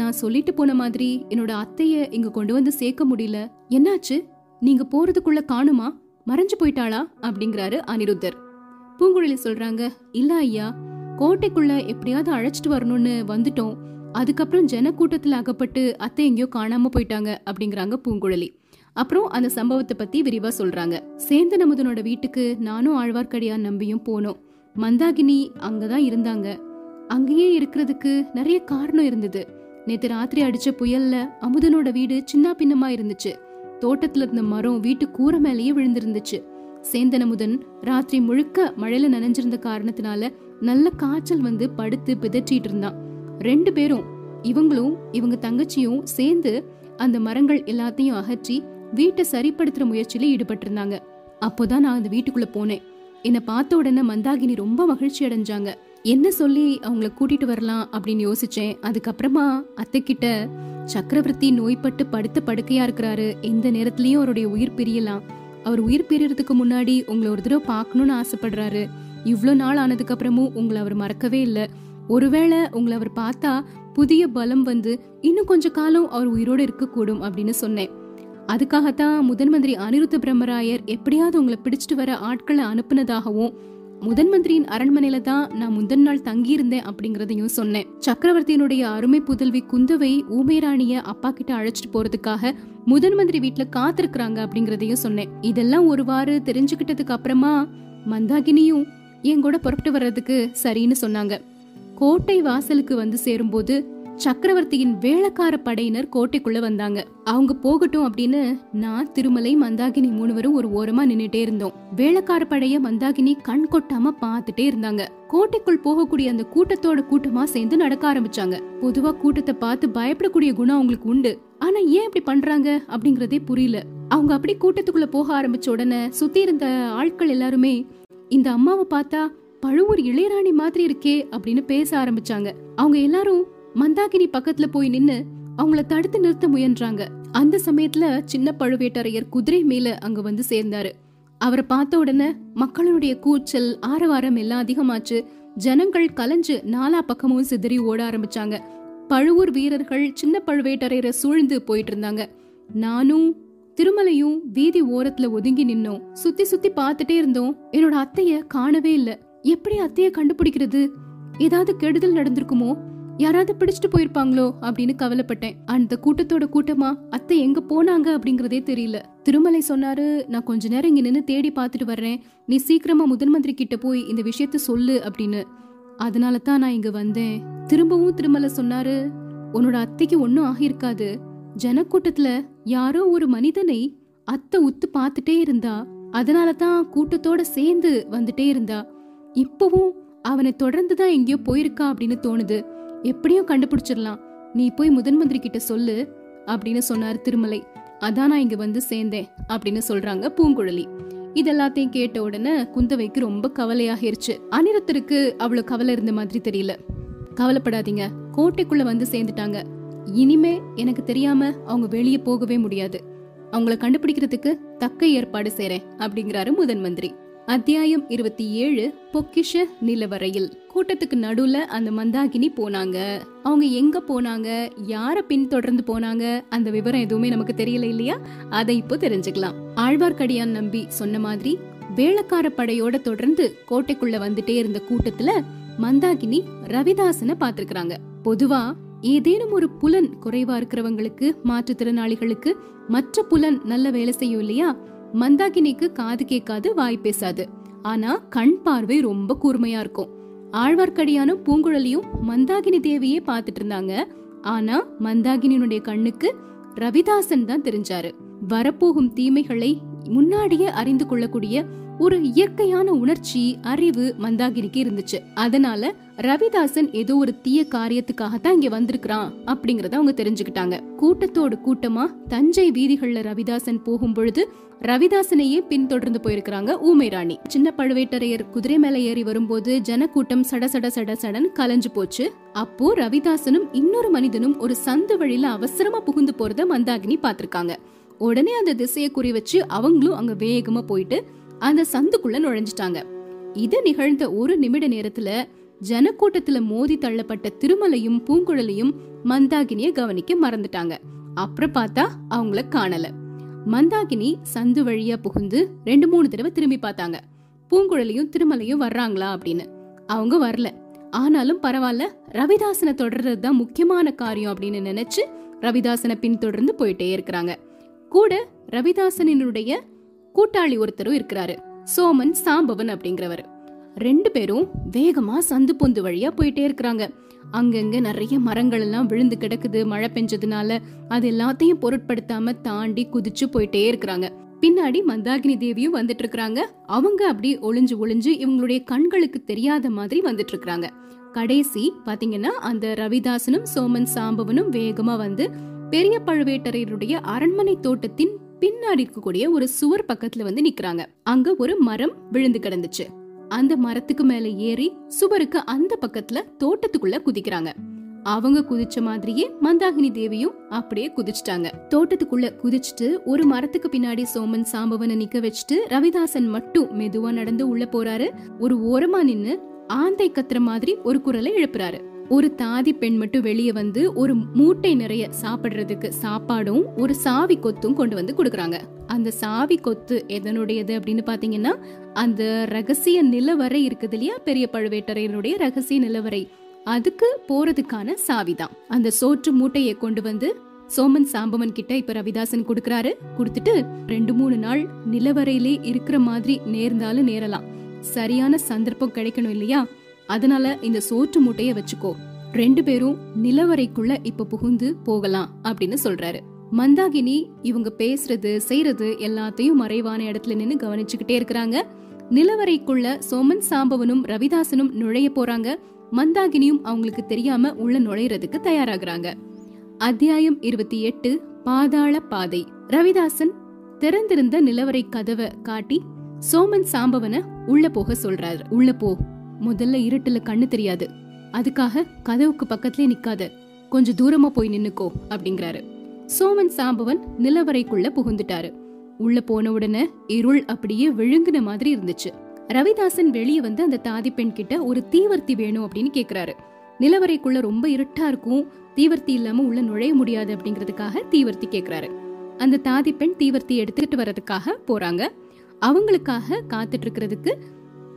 நான் சொல்லிட்டு போன மாதிரி என்னோட அத்தைய இங்க கொண்டு வந்து சேர்க்க முடியல. என்னாச்சு? நீங்க போறதுக்குள்ள காணுமா? மறைஞ்சு போயிட்டாளா அப்படிங்கிறாரு அனிருத்தர். பூங்குழலி சொல்றாங்க, இல்ல ஐயா, கோட்டைக்குள்ள எப்படியாவது அழைச்சிட்டு வரணும்னு வந்துட்டோம். அதுக்கப்புறம் ஜன கூட்டத்துல அகப்பட்டு அத்தை எங்கேயோ காணாம போயிட்டாங்க அப்படிங்கிறாங்க பூங்குழலி. அப்புறம் அந்த சம்பவத்தை பத்தி விரிவா சொல்றாங்க. சேந்தன் அமுதனோட வீட்டுக்கு நானும் ஆழ்வார்க்கடியான் நம்பியும் போனோம். மந்தாகினி அங்கதான் இருந்தாங்க. அங்கேயே இருக்கிறதுக்கு நிறைய காரணம் இருந்தது. நேற்று ராத்திரி அடிச்ச புயல்ல அமுதனோட வீடு சின்ன பின்னமா இருந்துச்சு. தோட்டத்துல இருந்த மரம் வீட்டு கூரை மேலேயே விழுந்திருந்துச்சு. சேந்தனமுதன் ராத்திரி முழுக்க மழையில நனைஞ்சிருந்த காரணத்தினால நல்ல காய்ச்சல் வந்து படுத்து பிதற்றிட்டு இருந்தான். ரெண்டு பேரும், இவங்களும் இவங்க தங்கச்சியும் சேர்ந்து அந்த மரங்கள் எல்லாத்தையும் அகற்றி வீட்டை சரிப்படுத்துற முயற்சியில ஈடுபட்டு இருந்தாங்க. அப்போதான் நான் அந்த வீட்டுக்குள்ள போனேன். என்னை பார்த்த உடனே மந்தாகினி ரொம்ப மகிழ்ச்சி அடைஞ்சாங்க. என்ன சொல்லி அவங்கள கூட்டிட்டு வரலாம் அப்படின்னு யோசிச்சேன். அதுக்கப்புறமா அத்தைக்கிட்ட, சக்கரவர்த்தி நோய்பட்டு படுத்த படுக்கையா இருக்கிறாரு, எந்த நேரத்திலயும் அவருடைய உயிர் பிரியலாம். அவர் உயிர் பிரியறதுக்கு முன்னாடி உங்களை ஒரு தடவை பார்க்கணும்னு ஆசைப்படுறாரு. இவ்வளோ நாள் ஆனதுக்கு அப்புறமும் உங்களை அவர் மறக்கவே இல்லை. ஒருவேளை உங்களை அவர் பார்த்தா புதிய பலம் வந்து இன்னும் கொஞ்ச காலம் அவர் உயிரோடு இருக்கக்கூடும் அப்படின்னு சொன்னேன். அதுக்காகத்தான் முதன் மந்திரி அனிருத்த பிரம்மராயர் எப்படியாவது உங்களை பிடிச்சிட்டு வர ஆட்களை அனுப்புனதாகவும் முதன் மந்திரியின் அரண்மனையில தான் நான் முதல் நாள் தங்கியிருந்தேன் அப்படிங்கறதையும் சொன்னேன். சக்கரவர்த்தியினுடைய அருமை புதல்வி குந்தவை ஊமைராணிய அப்பா கிட்ட அழைச்சிட்டு போறதுக்காக முதன் மந்திரி வீட்டுல காத்திருக்கிறாங்க அப்படிங்கறதையும் சொன்னேன். இதெல்லாம் ஒருவாறு தெரிஞ்சுக்கிட்டதுக்கு அப்புறமா மந்தாகினியும் என் கூட புறப்பட்டு வர்றதுக்கு சரின்னு சொன்னாங்க. கோட்டை வாசலுக்கு வந்து சேரும்போது சக்கரவர்த்தியின் வேளக்கார படையினர் கோட்டைக்குள்ள வந்தாங்க. அவங்க போகட்டும் அப்படின்னு நான், திருமலை, மந்தாகினி மூணுவரும் ஒரு ஓரமா நின்னுட்டே இருந்தோம். வேளக்கார படைய மந்தாகினி கண் கொட்டாம பாத்துட்டே இருந்தாங்க. கோட்டைக்குள் போகக்கூடிய அந்த கூட்டத்தோட கூட்டமா சேர்ந்து நடக்க ஆரம்பிச்சாங்க. பொதுவா கூட்டத்தை பார்த்து பயப்படக்கூடிய குணம் அவங்களுக்கு உண்டு, ஆனா ஏன் இப்படி பண்றாங்க அப்படிங்கறதே புரியல. அவங்க அப்படி கூட்டத்துக்குள்ள போக ஆரம்பிச்ச உடனே சுத்தி இருந்த ஆட்கள் எல்லாருமே இந்த அம்மாவை பார்த்தா பழுவூர் இளையராணி மாதிரி இருக்கே அப்படின்னு பேச ஆரம்பிச்சாங்க. அவங்க எல்லாரும் மந்தாகினி பக்கத்துல போய் நின்னு அவங்கள தடுத்து நிறுத்த முயன்றாங்க. அந்த சமயத்துல சின்ன பழுவேட்டரையர் குதிரை மேல அங்க வந்து சேர்ந்தாரு. அவரை பார்த்த உடனே மக்களுடைய கூச்சல் ஆரவாரம் எல்லாம் அதிகமாச்சு. ஜனங்கள் கலைஞ்சு நாலா பக்கமும் சிதறி ஓட ஆரம்பிச்சாங்க. பழுவூர் வீரர்கள் சின்ன பழுவேட்டரையரை சூழ்ந்து போயிட்டு இருந்தாங்க. நானும் திருமலையும் வீதி ஓரத்துல ஒதுங்கி நின்னோம். சுத்தி சுத்தி பாத்துட்டே இருந்தோம். என்னோட அத்தைய காணவே இல்ல. எப்படி அத்தைய கண்டுபிடிக்கிறது? ஏதாவது கெடுதல் நடந்திருக்குமோ? யாராவது பிடிச்சிட்டு போயிருப்பாங்களோ அப்படின்னு கவலைப்பட்டேன். அந்த கூட்டத்தோட கூட்டமா அத்தை எங்க போனாங்க அப்படிங்கறதே தெரியல. திருமலை சொன்னாரு, நான் கொஞ்ச நேரம் இங்க நின்று தேடி பாத்துட்டு வர்றேன், நீ சீக்கிரமா முதன் மந்திரி கிட்ட போய் இந்த விஷயத்த சொல்லு அப்படின்னு. அதனால தான் நான் இங்க வந்தேன். திரும்பவும் திருமலை சொன்னாரு, உன்னோட அத்தைக்கு ஒன்னும் ஆகியிருக்காது. ஜனக்கூட்டத்துல யாரோ ஒரு மனிதனை அத்தை உத்து பாத்துட்டே இருந்தா, அதனாலதான் கூட்டத்தோட சேர்ந்து வந்துட்டே இருந்தா. இப்பவும் அவனை தொடர்ந்துதான் எங்கேயோ போயிருக்கா அப்படின்னு தோணுது. எப்படியும் கண்டுபிடிச்சிடலாம், நீ போய் முதன் மந்திரி கிட்ட சொல்லு அப்படின்னு சொன்னாரு திருமலை. அதான் நான் இங்க வந்து சேர்ந்தேன் அப்படின்னு சொல்றாங்க பூங்குழலி. இதெல்லாத்தையும் கேட்ட உடனே குந்தவைக்கு ரொம்ப கவலையாகிருச்சு. அனிருத்தருக்கு அவ்வளவு கவலை இருந்த மாதிரி தெரியல. கவலைப்படாதீங்க, கோட்டைக்குள்ள வந்து சேர்ந்துட்டாங்க. இனிமே எனக்கு தெரியாம அவங்க வெளியே போகவே முடியாது. அவங்கள கண்டுபிடிக்கிறதுக்கு தக்க ஏற்பாடு செய்றேன் அப்படிங்கிறாரு முதன் மந்திரி. அத்தியாயம் 27, பொக்கிஷ நிலவரையில். கூட்டத்துக்கு நடுவுல அந்த மந்தாகினி போனாங்க. அவங்க எங்க போனாங்க, யார பின்தொடர்ந்து போனாங்க, அந்த விவரம் எதுவுமே நமக்கு தெரியல இல்லையா? அதை இப்போ தெரிஞ்சுக்கலாம். ஆழ்வார்க்கடியான் நம்பி சொன்ன மாதிரி வேளக்கார படையோட தொடர்ந்து கோட்டைக்குள்ள வந்துட்டே இருந்த கூட்டத்துல மந்தாகினி ரவிதாசனை பாத்துருக்காங்க. பொதுவா ஏதேனும் ஒரு புலன் குறைவா இருக்கிறவங்களுக்கு, மாற்றுத்திறனாளிகளுக்கு மற்ற புலன் நல்ல வேலை செய்யும் இல்லையா? மந்தாகினிக்கு காது கேட்காது, வாய் பேசாது, ஆனா கண் பார்வை ரொம்ப கூர்மையா இருக்கும். ஆழ்வார்க்கடியானும் பூங்குழலியும் மந்தாகினி தேவியே பாத்துட்டு இருந்தாங்க. ஆனா மந்தாகினியுடைய கண்ணுக்கு ரவிதாசன் தான் தெரிஞ்சாரு. வரப்போகும் தீமைகளை முன்னாடியே அறிந்து கொள்ளக்கூடிய ஒரு இயற்கையான உணர்ச்சி, அறிவு மந்தாகினிக்கு இருந்துச்சு. அதனால ரவிதாசன் ஏதோ ஒரு தீய காரியத்துக்காகத்தான் இங்க வந்திருக்கிறான் அப்படிங்கறத அவங்க தெரிஞ்சுக்கிட்டாங்க. கூட்டத்தோடு கூட்டமா தஞ்சை வீதிகள்ல ரவிதாசன் போகும் பொழுது ரவிதாசனையே பின்தொடர்ந்து போயிருக்கிறாங்க ஊமைராணி. சின்ன பழுவேட்டரையர் குதிரை மேல ஏறி வரும்போது ஜனக்கூட்டம் சடசட சட சடன் கலைஞ்சு போச்சு. அப்போ ரவிதாசனும் இன்னொரு மனிதனும் ஒரு சந்து வழியில அவசரமா புகுந்து போறத மந்தாகினி பாத்திருக்காங்க. உடனே அந்த திசையை குறி வச்சு அவங்களும் அங்க வேகமா போயிட்டு அந்த சந்துக்குள்ள நுழைஞ்சிட்டாங்க. இது நிகழ்ந்த ஒரு நிமிட நேரத்துல ஜனக்கூட்டத்துல மோதி தள்ளப்பட்ட திருமலையும் பூங்குழலியும் மந்தாகினிய கவனிக்க மறந்துட்டாங்க. அப்புறம் பார்த்தா அவங்கள காணல. மந்தாகினி சந்து வழியா புகுந்து 2-3 தடவை திரும்பி பார்த்தாங்க. பூங்குழலியும் திருமலையும் வர்றாங்களா அப்படின்னு. அவங்க வரல. ஆனாலும் பரவாயில்ல, ரவிதாசனை தொடர்றதுதான் முக்கியமான காரியம் அப்படின்னு நினைச்சு ரவிதாசனை பின்தொடர்ந்து போயிட்டே இருக்கிறாங்க. கூட ரவிதாசனினுடைய கூட்டாளி ஒருத்தரும் இருக்கிறாரு, சோமன் சாம்பவன் அப்படிங்கிறவர். 2 பேரும் வேகமா சந்து பொந்து வழியா போயிட்டே இருக்கிறாங்க. அங்கங்க நிறைய மரங்கள் எல்லாம் விழுந்து கிடக்குது மழை பெஞ்சதுனால. அது எல்லாத்தையும் பொருட்படுத்தாம தாண்டி குதிச்சு போயிட்டே இருக்கிறாங்க. பின்னாடி மந்தாகினி தேவியும் வந்துட்டு இருக்கிறாங்க. அவங்க அப்படி ஒளிஞ்சு ஒளிஞ்சு இவங்களுடைய கண்களுக்கு தெரியாத மாதிரி வந்துட்டு இருக்கிறாங்க. கடைசி பாத்தீங்கன்னா அந்த ரவிதாசனும் சோமன் சாம்பவனும் வேகமா வந்து பெரிய பழுவேட்டரையருடைய அரண்மனை தோட்டத்தின் பின்னாடி இருக்கக்கூடிய ஒரு சுவர் பக்கத்துல வந்து நிக்கிறாங்க. அங்க ஒரு மரம் விழுந்து கிடந்துச்சு. அந்த மரத்துக்கு மேல ஏறி சுவருக்கு அந்த பக்கத்துல தோட்டத்துக்குள்ள குதிக்கிறாங்க. அவங்க குதிச்ச மாதிரியே மந்தாகினி தேவியும் அப்படியே குதிச்சுட்டாங்க. தோட்டத்துக்குள்ள குதிச்சுட்டு ஒரு மரத்துக்கு பின்னாடி சோமன் சாம்பவனை நிக்க வச்சுட்டு ரவிதாசன் மட்டும் மெதுவா நடந்து உள்ள போறாரு. ஒரு ஓரமா நின்னு ஆந்தை கத்துற மாதிரி ஒரு குரலை எழுப்புறாரு. ஒரு தாதி பெண் மட்டும் வெளியே வந்து ஒரு மூட்டை நிறைய சாப்பிடுறதுக்கு சாப்பாடும் ஒரு சாவி கொத்தும் கொண்டு வந்து கொடுக்குறாங்க. அந்த சாவி கொத்து எதனுடையது அப்படின்னு பார்த்தீங்கன்னா, அந்த ரகசிய நிலவரை இருக்குது இல்லையா, பெரிய பழுவேட்டரையனுடைய ரகசிய நிலவரை, அதுக்கு போறதுக்கான சாவி தான். அந்த சோற்று மூட்டையை கொண்டு வந்து சோமன் சாம்பவன் கிட்ட இப்ப ரவிதாசன் கொடுக்கறாரு. கொடுத்துட்டு 2-3 நாள் நிலவரையிலே இருக்கிற மாதிரி நேர்ந்தாலும் நேரலாம், சரியான சந்தர்ப்பம் கிடைக்கணும் இல்லையா, அதனால இந்த சோற்று மூட்டைய வச்சுக்கோ, 2 பேரும் நிலவரைக்குள்ள இப்ப புகுந்து போகலாம் அப்படின்னு சொல்றாரு. மந்தாகினி இவங்க பேசுறது செய்யறது எல்லாத்தையும் மறைவான இடத்துல நின்னு கவனிச்சுக்கிட்டே இருக்கிறாங்க. நிலவரைக்குள்ள சோமன் சாம்பவனும் ரவிதாசனும் நுழைய போறாங்க. மந்தாகினியும் அவங்களுக்கு தெரியாம உள்ள நுழையறதுக்கு தயாராகிறாங்க. அத்தியாயம் 28, பாதாள பாதை. ரவிதாசன் திறந்திருந்த நிலவரை கதவை காட்டி சோமன் சாம்பவனை உள்ள போக சொல்றாரு. உள்ள போ, முதல்ல இருட்டுல கண்ணு தெரியாது, அதுக்காக கதவுக்கு பக்கத்திலே நிக்காத, கொஞ்சம் தூரமா போய் நின்னுக்கோ அப்படிங்கிறாரு. சோமன் சாம்பவன் நிலவரைக்குள்ள புகுந்துட்டாரு. உள்ள போன உடனே இருள் அப்படியே விழுங்கின மாதிரி இருந்துச்சு. ரவிதாசன் வெளியே வந்து அந்த தாதி பெண் கிட்ட ஒரு தீவர்த்தி வேணும் அப்படின்னு கேக்குறாரு. நிலவரைக்குள்ள ரொம்ப இருட்டா இருக்கும், தீவர்த்தி இல்லாம உள்ள நுழைய முடியாது அப்படிங்கறதுக்காக தீவர்த்தி கேக்குறாரு. அந்த தாதி பெண் தீவர்த்தி எடுத்துக்கிட்டு வர்றதுக்காக போறாங்க. அவங்களுக்காக காத்துட்டு இருக்கிறதுக்கு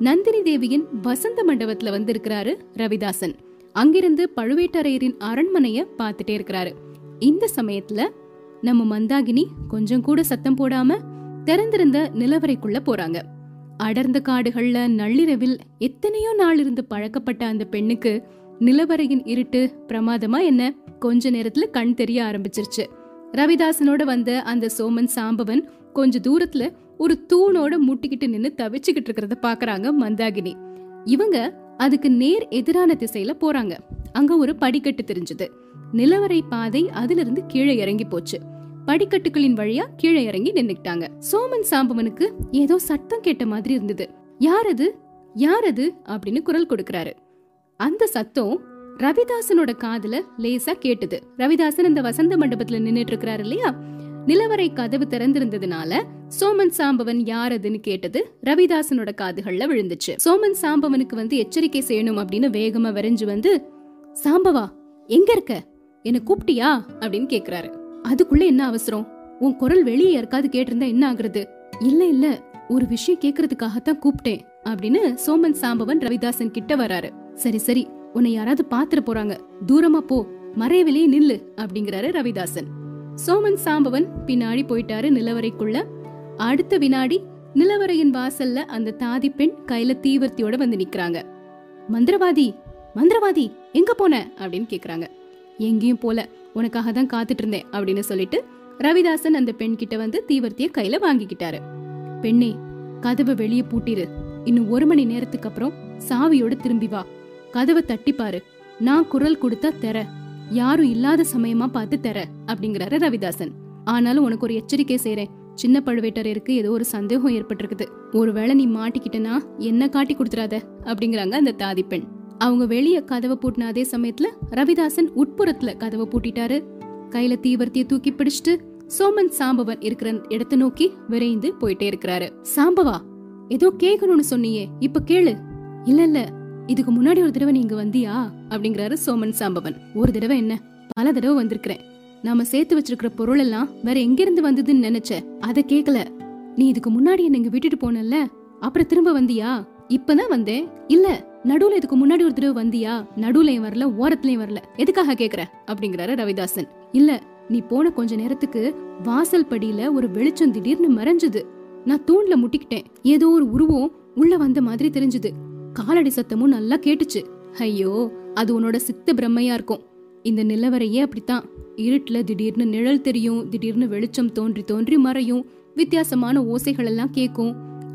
நந்தினி தேவியின் வசந்த மண்டபத்துல வந்து இருக்கிறாரு ரவிதாசன். அங்கிருந்து பழுவேட்டரையரின் அரண்மனைய பாத்துட்டே இருக்கிறாரு. இந்த சமயத்துல நம்ம மந்தாகினி கொஞ்சம் கூட சத்தம் போடாம திறந்திருந்த நிலவரைக்குள்ள போறாங்க. அடர்ந்த காடுகள்ல நள்ளிரவில் எத்தனையோ நாள் இருந்து பழக்கப்பட்ட அந்த பெண்ணுக்கு நிலவரையின் இருட்டு பிரமாதமா என்ன, கொஞ்ச நேரத்துல கண் தெரிய ஆரம்பிச்சிருச்சு. ரவிதாசனோட வந்த அந்த சோமன் சாம்பவன் கொஞ்ச தூரத்துல ஒரு தூணோட முட்டிக்கிட்டு நின்னு தவிச்சுக்கிட்டு இருக்கிறத பாக்குறாங்க மந்தாகினி. இவங்க அதுக்கு நேர் எதிரான திசையில போறாங்க. அங்க ஒரு படிக்கட்டு தெரிஞ்சது. நிலவரை பாதை அதுல இருந்து கீழே இறங்கி போச்சு. படிக்கட்டுகளின் வழியா கீழே இறங்கி நின்னுக்கிட்டாங்க. சோமன் சாம்பவனுக்கு ஏதோ சத்தம் கேட்ட மாதிரி இருந்தது. யாரது யாரது அப்படின்னு குரல் கொடுக்கிறாரு. அந்த சத்தம் ரவிதாசனோட காதுல லேசா கேட்டது. ரவிதாசன் இந்த வசந்த மண்டபத்துல நின்னுட்டு இருக்கிறாரு இல்லையா, நிலவரை கதவு திறந்திருந்ததுனால சோமன் சாம்பவன் யாரதுன்னு கேட்டது ரவிதாசனோட காதுகள்ல விழுந்துச்சு. சோமன் சாம்பவனுக்கு வந்து எச்சரிக்கை செய்யணும் அப்படின்னு வேகமா வரைஞ்சு வந்து, சாம்பவா எங்க இருக்க, என்ன கூப்பிட்டியா அப்படின்னு கேக்குறாரு. அதுக்குள்ள என்ன அவசரம், உன் குரல் வெளியே யாருக்காவது கேட்டிருந்தா என்ன ஆகுறது? இல்ல இல்ல, ஒரு விஷயம் கேக்குறதுக்காகத்தான் கூப்பிட்டேன் அப்படின்னு சோமன் சாம்பவன் ரவிதாசன் கிட்ட வராரு. சரி சரி, உன்னை யாராவது பாத்துற போறாங்க, தூரமா போ, மறைவிலே நில்லு அப்படிங்கிறாரு ரவிதாசன். சோமன் சாம்பவன் பின்னாடி போயிட்டாரு நிலவரைக்குள்ள. அடுத்த வினாடி நிலவரையின் வாசல்ல அந்த தாதி பெண் கையில தீவர்த்தியோட வந்து நிக்கிறாங்க. மந்திரவாதி மந்திரவாதி எங்க போன அப்படின்னு கேக்குறாங்க. எங்கேயும் போல, உனக்காக தான் காத்துட்டு இருந்தேன் அப்படின்னு சொல்லிட்டு ரவிதாசன் அந்த பெண் கிட்ட வந்து தீவர்த்திய கையில வாங்கிக்கிட்டாரு. பெண்ணே, கதவை வெளியே பூட்டிரு, இன்னும் 1 மணி நேரத்துக்கு அப்புறம் சாவியோட திரும்பி வா, கதவை தட்டிப்பாரு, நான் குரல் கொடுத்தா தர, யாரும் இல்லாத சமயமா பார்த்து தர அப்படிங்கிறாரு ரவிதாசன். ஆனாலும் உனக்கு ஒரு எச்சரிக்கை செய்யறேன், சின்ன பழுவேட்டரையருக்கு ஏதோ ஒரு சந்தேகம் ஏற்பட்டிருக்குது, ஒருவேளை நீ மாட்டிக்கிட்டனா என்ன காட்டி கொடுத்துறாத அப்படிங்கிறாங்க அந்த தாதி பெண். அவங்க வெளியே கதவை பூட்டின அதே சமயத்துல ரவிதாசன் உட்புறத்துல கதவை பூட்டிட்டாரு. கையில தீவர்த்தியை தூக்கி பிடிச்சிட்டு சோமன் சாம்பவன் இருக்கிற இடத்தை நோக்கி விரைந்து போயிட்டே இருக்கிறாரு. சாம்பவா, ஏதோ கேட்கணும்னு சொன்னியே, இப்ப கேளு. இல்ல இல்ல, இதுக்கு முன்னாடி ஒரு தடவை நீங்க வந்தியா அப்படிங்கிறாரு சோமன் சாம்பவன். ஒரு தடவை என்ன, பல தடவை வந்திருக்கிறேன். நாம சேர்த்து வச்சிருக்கிற பொருள் எல்லாம் வேற எங்க இருந்து வந்ததுன்னு நினைச்ச, அதை கேக்கல. நீ இதுக்கு முன்னாடி என்ன விட்டுட்டு போனல, அப்புறம் திரும்ப வந்தியா? இப்பதான் வந்தேன். இல்ல, நடுவுல இதுக்கு முன்னாடி ஒரு தடவை வந்தியா? நடுவுலயும் வரல, ஓரத்துலயும் வரல, எதுக்காக கேக்குற அப்படிங்கிறாரு ரவிதாசன். இல்ல, நீ போன கொஞ்ச நேரத்துக்கு வாசல் படியில ஒரு வெளிச்சம் திடீர்னு மறைஞ்சது, நான் தூண்ல முட்டிக்கிட்டேன், ஏதோ ஒரு உருவம் உள்ள வந்த மாதிரி தெரிஞ்சது, காலடி சத்தமும் நல்லா கேட்டுச்சு. ஐயோ, அது உன்னோட சித்த பிரம்மையா இருக்கும். இந்த நிலவரையே அப்படித்தான், இருட்டுல திடீர்னு நிழல் தெரியும், திடீர்னு வெளிச்சம் தோன்றி தோன்றி மறையும், வித்தியாசமான ஓசைகள் எல்லாம் கேக்கும்.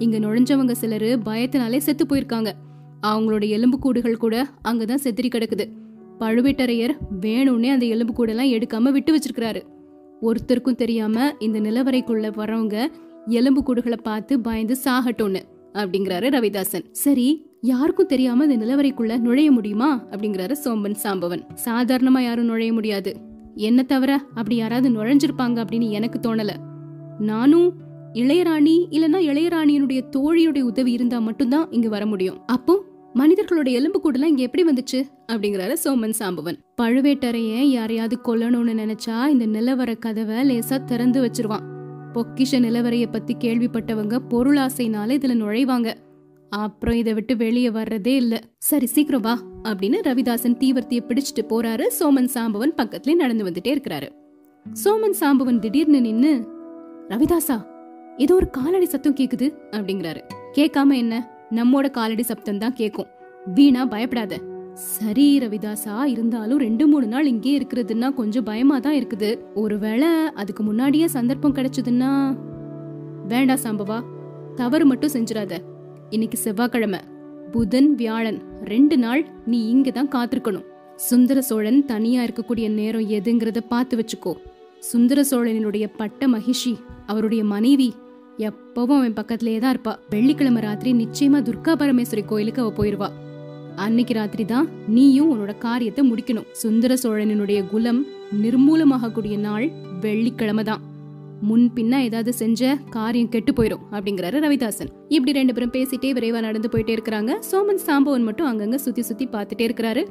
இங்க நுழைஞ்சவங்க சிலரு பயத்தினாலே செத்து போயிருக்காங்க, அவங்களோட எலும்புக்கூடுகள் கூட அங்கதான் செத்திரி கிடக்குது. பழுவேட்டரையர் வேணும்னே அந்த எலும்புக்கூடெல்லாம் எடுக்காம விட்டு வச்சிருக்கிறாரு. ஒருத்தருக்கும் தெரியாம இந்த நிலவரைக்குள்ள வரவங்க எலும்புக்கூடுகளை பார்த்து பயந்து சாகட்டோன்னு அப்படிங்கிறாரு ரவிதாசன். சரி, யாருக்கும் தெரியாம இந்த நிலவரைக்குள்ள நுழைய முடியுமா அப்படிங்கிறாரு சோமன் சாம்பவன். சாதாரணமா யாரும் நுழைய முடியாது, என்ன தவிர அப்படி யாராவது நுழைஞ்சிருப்பாங்க அப்படின்னு எனக்கு தோணல. நானும் இளையராணி இல்லைன்னா இளையராணியனுடைய தோழியுடைய உதவி இருந்தா மட்டும்தான் இங்க வர முடியும். அப்போ மனிதர்களோட எலும்பு கூடலாம் இங்க எப்படி வந்துச்சு அப்படிங்கிறாரு சோமன் சாம்பவன். பழுவேட்டரைய யாரையாவது கொல்லணும்னு நினைச்சா இந்த நிலவர கதவை லேசா திறந்து வச்சிருவான். பொக்கிஷ நிலவரைய பத்தி கேள்விப்பட்டவங்க பொருளாசைனால இதுல நுழைவாங்க. அப்புறம் இதை விட்டு வெளியே வர்றதே இல்ல. சரி சீக்கிரம் வா அப்படின்னு ரவிதாசன் தீவர்த்தியை பிடிச்சிட்டு போறாரு. சோமன் சாம்பவன் பக்கத்துல நடந்து வந்துட்டே இருக்கிறாரு. சோமன் சாம்பவன் திடீர்னு நின்னு, ரவிதாசா ஏதோ ஒரு காலடி சத்தம் கேக்குது அப்படிங்கிறாரு. கேட்காம என்ன, நம்மோட காலடி சப்தம் தான் கேக்கும், வீணா பயப்படாத. சரி ரவிதாசா, இருந்தாலும் 2-3 நாள் இங்கே இருக்கிறதுன்னா கொஞ்சம் பயமா தான் இருக்குது. ஒருவேளை அதுக்கு முன்னாடியே சந்தர்ப்பம் கிடைச்சதுன்னா? வேண்டாம் சம்பவா, தவறு மட்டும் செஞ்சிடாத. இன்னைக்கு செவ்வாய்க்கிழமை, புதன் வியாழன் 2 நாள் நீ இங்கதான் காத்திருக்கணும். சுந்தர சோழன் தனியா இருக்கக்கூடிய நேரம் எதுங்கிறத பார்த்து வச்சுக்கோ. சுந்தர சோழனுடைய பட்ட மகிஷி, அவருடைய மனைவி எப்பவும் அவன் பக்கத்திலேயே தான் இருப்பா. வெள்ளிக்கிழமை ராத்திரி நிச்சயமா துர்கா பரமேஸ்வரி கோயிலுக்கு அவ போயிருவா. அன்னைக்கு ராத்திரி தான் நீயும் உன்னோட காரியத்தை முடிக்கணும். சுந்தர சோழனுடைய குலம் நிர்மூலமாக கூடிய நாள் வெள்ளிக்கிழமை தான். முன் பின்ன ஏதாவது செஞ்ச காரியம் கெட்டு போயிடும் அப்படிங்கிறாரு ரவிதாசன். இப்படி 2 பேரும் பேசிட்டே விரைவா நடந்து போயிட்டே இருக்கிறாங்க. சோமன் சாம்பவன் மட்டும் அங்கங்க சுத்தி சுத்தி பாத்துட்டே இருக்கிறாரு.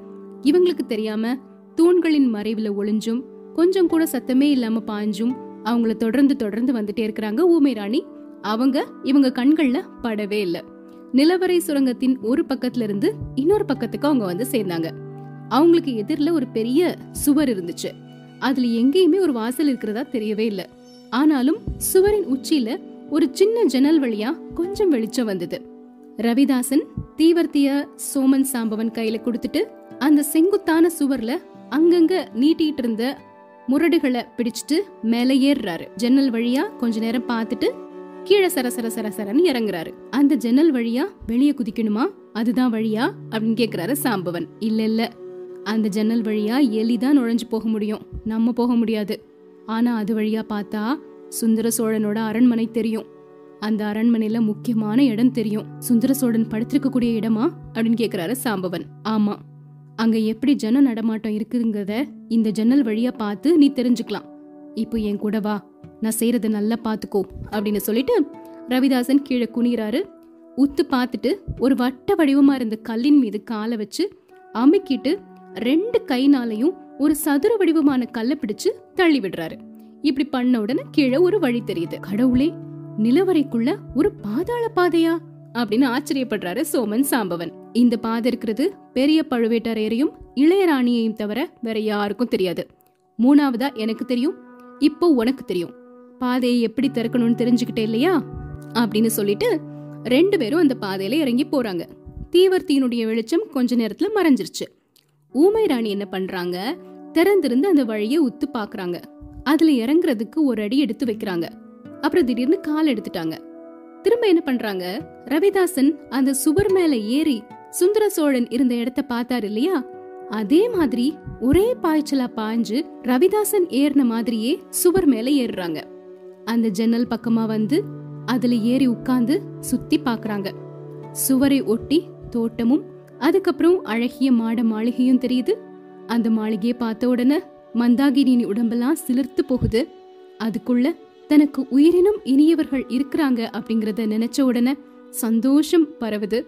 இவங்களுக்கு தெரியாம தூண்களின் மறைவுல ஒளிஞ்சும் கொஞ்சம் கூட சத்தமே இல்லாம பாஞ்சும் அவங்கள தொடர்ந்து வந்துட்டே இருக்கிறாங்க ஊமை ராணி. அவங்க இவங்க கண்கள்ல படவே இல்ல. நிலவரை சுரங்கத்தின் ஒரு பக்கத்துல இருந்து இன்னொரு பக்கத்துக்கு அவங்க வந்து சேர்ந்தாங்க. அவங்களுக்கு எதிரில ஒரு பெரிய சுவர் இருந்துச்சு. அதுல எங்கேயுமே ஒரு வாசல் இருக்கிறதா தெரியவே இல்ல. ஆனாலும் சுவரின் உச்சியில ஒரு சின்ன ஜன்னல் வழியா கொஞ்சம் வெளிச்சம் வந்தது. ரவிதாசன் தீவர்த்திய சோமன் சாம்பவன் கையில கொடுத்துட்டு அந்த செங்குத்தான சுவர்ல அங்கங்க நீட்டிட்டு இருந்த முரடுகளை பிடிச்சிட்டு மேல ஏறுறாரு. ஜன்னல் வழியா கொஞ்ச நேரம் பாத்துட்டு கீழே சரசரன்னு இறங்குறாரு. அந்த ஜன்னல் வழியா வெளியே குதிக்கணுமா, அதுதான் வழியா அப்படின்னு கேக்குறாரு சாம்பவன். இல்ல அந்த ஜன்னல் வழியா எலிதான் நுழைஞ்சு போக முடியும், நம்ம போக முடியாது. ஆனா அது வழியா பார்த்தா சுந்தர சோழனோட அரண்மனை தெரியும். அந்த அரண்மனையில முக்கியமான இடம் தெரியும். சுந்தர சோழன் படுத்திருக்க கூடிய இடமா அப்படின்னு கேக்குறாரு சாம்பவன். ஆமா, அங்க எப்படி ஜன நடமாட்டம் இருக்குங்கிறத இந்த ஜன்னல் வழியா பார்த்து நீ தெரிஞ்சுக்கலாம். இப்போ என் கூட வா, நான் செய்யறத நல்லா பாத்துக்கோ அப்படின்னு சொல்லிட்டு ரவிதாசன் கீழே குனிறாரு. உத்து பார்த்துட்டு ஒரு வட்ட வடிவமா இருந்த கல்லின் மீது காலை வச்சு அமுக்கிட்டு 2 கைனாலையும் ஒரு சதுர வடிவமான கல்லை பிடிச்சு தள்ளி விடுறாரு. இப்படி பண்ண உடனே கீழே ஒரு வழி தெரியுது. கடவுளே, நிலவரைக்குள்ள ஒரு பாதாள பாதையா அப்படின்னு ஆச்சரியப்படுறாரு சோமன் சாம்பவன். இந்த பாதை இருக்கிறது பெரிய பழுவேட்டரையரையும் இளையராணியையும் தவிர வேற யாருக்கும் தெரியாது. 3ஆவதா எனக்கு தெரியும், இப்போ உனக்கு தெரியும். பாதையை எப்படி திறக்கணும்னு தெரிஞ்சுக்கிட்டே இல்லையா அப்படின்னு சொல்லிட்டு 2 பேரும் அந்த பாதையில இறங்கி போறாங்க. தீவர்த்தியினுடைய வெளிச்சம் கொஞ்ச நேரத்துல மறைஞ்சிருச்சு. ஊமை ராணி என்ன பண்றாங்க, திறந்திருந்து அந்த வழியை உத்து பாக்குறாங்க. அதுல இறங்குறதுக்கு ஒரு அடி எடுத்து வைக்கிறாங்க. அப்புறம் திடீர்னு கால் எடுத்துட்டாங்க. திரும்ப என்ன பண்றாங்க, ரவிதாசன் அந்த சுவர் மேல ஏறி சுந்தர சோழன் இருந்த இடத்த பார்த்தாரு இல்லையா, அதே மாதிரி ஒரே பாய்ச்சலா பாய்ஞ்சு ரவிதாசன் ஏறின மாதிரியே சுவர் மேல ஏறுறாங்க. அந்த ஜன்னல் பக்கமா வந்து அதுல ஏறி உட்கார்ந்து சுத்தி பாக்குறாங்க. சுவரை ஒட்டி தோட்டமும் அதுக்கப்புறம் அழகிய மாட மாளிகையும் தெரியுது. அந்த மாளிகையை பார்த்த உடனே மந்தாகினி உடம்பெல்லாம் சிலிர்த்து போகுது. அதுக்குள்ள தனக்கு உயிரினும் இனியவர்கள் இருக்கிறாங்க அப்படிங்கறத நினைச்ச உடனே சந்தோஷம் பரவுது.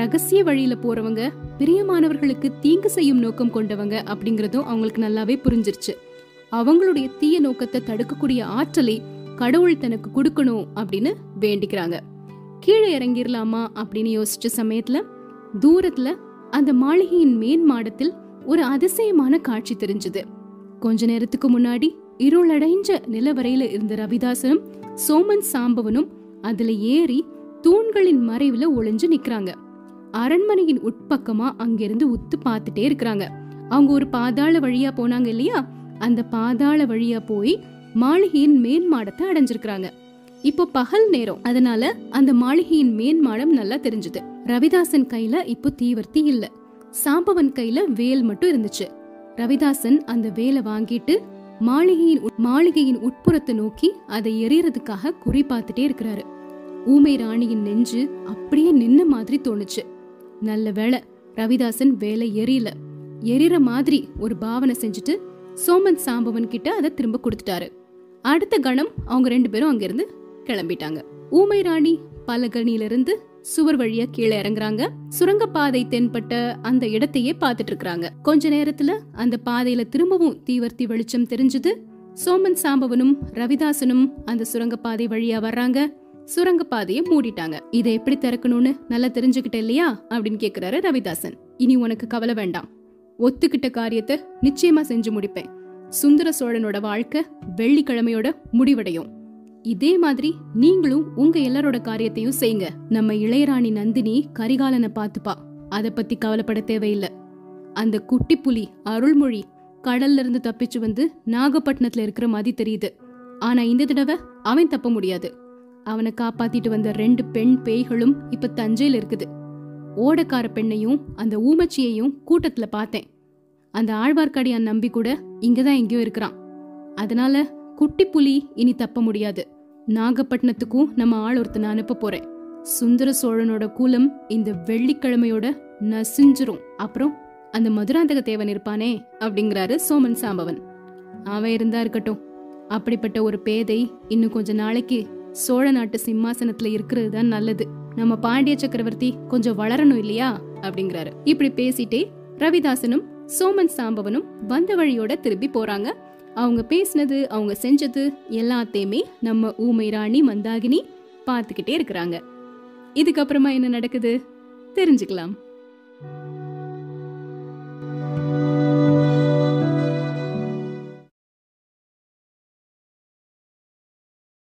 ரகசிய வழியில போறவங்க பிரியமானவர்களுக்கு தீங்கு செய்யும் நோக்கம் கொண்டவங்க அப்படிங்கறதும் அவங்களுக்கு நல்லாவே புரிஞ்சிருச்சு. அவங்களுடைய தீய நோக்கத்தை தடுக்கக்கூடிய ஆற்றலை கடவுள் தனக்கு கொடுக்கணும் அப்படின்னு வேண்டிக்கிறாங்க. கீழே இறங்கிடலாமா அப்படின்னு யோசிச்ச சமயத்துல தூரத்துல அந்த மாளிகையின் மேன் மாடத்தில் ஒரு அதிசயமான காட்சி தெரிஞ்சது. கொஞ்ச நேரத்துக்கு முன்னாடி இருளடைஞ்ச நிலவரையில இருந்த ரவிதாசனும் சோமன் சாம்பவனும் அதுல ஏறி தூண்களின் மறைவுல ஒளிஞ்சு நிக்கிறாங்க. அரண்மனையின் உட்பக்கமா அங்கிருந்து உத்து பார்த்துட்டே இருக்கிறாங்க. அவங்க ஒரு பாதாள வழியா போனாங்க இல்லையா, அந்த பாதாள வழியா போய் மாளிகையின் மேன் மாடத்தை அடைஞ்சிருக்கிறாங்க. இப்போ பகல் நேரம், அதனால அந்த மாளிகையின் மேன் மாடம் நல்லா தெரிஞ்சது. ரவிதாசன் கையில இப்போ தீவர்த்தி இல்ல, சாம்பவன் கையில வேல் மட்டும் இருந்துச்சு. ரவிதாசன் அந்த வேலை வாங்கிட்டு மாளிகையின் உட்புறத்தை நோக்கி அதை எரியறதுக்காக குறி பார்த்துட்டே இருக்கிறாரு. ஊமை ராணியின் நெஞ்சு அப்படியே நின்ன மாதிரி தோணுச்சு. நல்ல வேளை ரவிதாசன் வேலை எரியற மாதிரி ஒரு பாவனை செஞ்சுட்டு சோமன் சாம்பவன் கிட்ட அதை திரும்ப கொடுத்துட்டாரு. அடுத்த கணம் அவங்க 2 பேரும் அங்கிருந்து கிளம்பிட்டாங்க. ஊமை ராணி பலகனியிலிருந்து சுவர் வழியா கீழே இறங்குறாங்க. சுரங்கப்பாதை தென்பட்ட அந்த இடத்தையே பாத்துட்டு இருக்காங்க. கொஞ்ச நேரத்துல அந்த பாதையில திரும்பவும் தீவர்த்தி வெளிச்சம் தெரிஞ்சது. சோமன் சாம்பவனும் ரவிதாசனும் அந்த சுரங்கப்பாதை வழியா வர்றாங்க. சுரங்கப்பாதையை மூடிட்டாங்க. இதை எப்படி திறக்கணும்னு நல்லா தெரிஞ்சுக்கிட்ட இல்லையா அப்படின்னு கேக்குறாரு ரவிதாசன். இனி உனக்கு கவலை வேண்டாம், ஒத்துக்கிட்ட காரியத்தை நிச்சயமா செஞ்சு முடிப்பேன். சுந்தர சோழனோட வாழ்க்கை வெள்ளிக்கிழமையோட முடிவடையும். இதே மாதிரி நீங்களும் உங்க எல்லாரோட காரியத்தையும் செய்யுங்க. நம்ம இளையராணி நந்தினி கரிகாலனை பாத்துப்பா, அத பத்தி கவலைப்பட தேவையில்லை. அந்த குட்டி புலி அருள்மொழி கடல்ல இருந்து தப்பிச்சு வந்து நாகப்பட்டினத்துல இருக்கிற மாதிரி தெரியுது. ஆனா இந்த தடவை அவன் தப்ப முடியாது. அவனை காப்பாத்திட்டு வந்த 2 பெண் பேய்களும் இப்ப தஞ்சையில இருக்குது. ஓடக்கார பெண்ணையும் அந்த ஊமச்சியையும் கூட்டத்துல பார்த்தேன். அந்த ஆழ்வார்க்கடியான் நம்பி கூட இங்கதான் எங்கேயோ இருக்கிறான். அதனால குட்டி புலி இனி தப்ப முடியாது. நாகப்பட்டினத்துக்கும் நம்ம ஆள் ஒருத்தனை அனுப்ப போறேன். சுந்தர சோழனோட கூலம் இந்த வெள்ளிக்கிழமையோட நசிஞ்சிரும். அப்புறம் அந்த மதுராந்தக தேவன் இருப்பானே அப்படிங்கிறாரு சோமன் சாம்பவன். அவன் இருந்தா இருக்கட்டும், அப்படிப்பட்ட ஒரு பேதை இன்னும் கொஞ்ச நாளைக்கு சோழ நாட்டு சிம்மாசனத்துல இருக்கிறது தான் நல்லது. நம்ம பாண்டிய சக்கரவர்த்தி கொஞ்சம் வளரணும் இல்லையா அப்படிங்கிறாரு. இப்படி பேசிட்டே ரவிதாசனும் சோமன் சாம்பவனும் வந்த வழியோட திரும்பி போறாங்க. அவங்க பேசினது அவங்க செஞ்சது எல்லாத்தையுமே நம்ம ஊமை ராணி மந்தாகினி பாத்துக்கிட்டே இருக்கிறாங்க. இதுக்கப்புறமா என்ன நடக்குது தெரிஞ்சுக்கலாம்.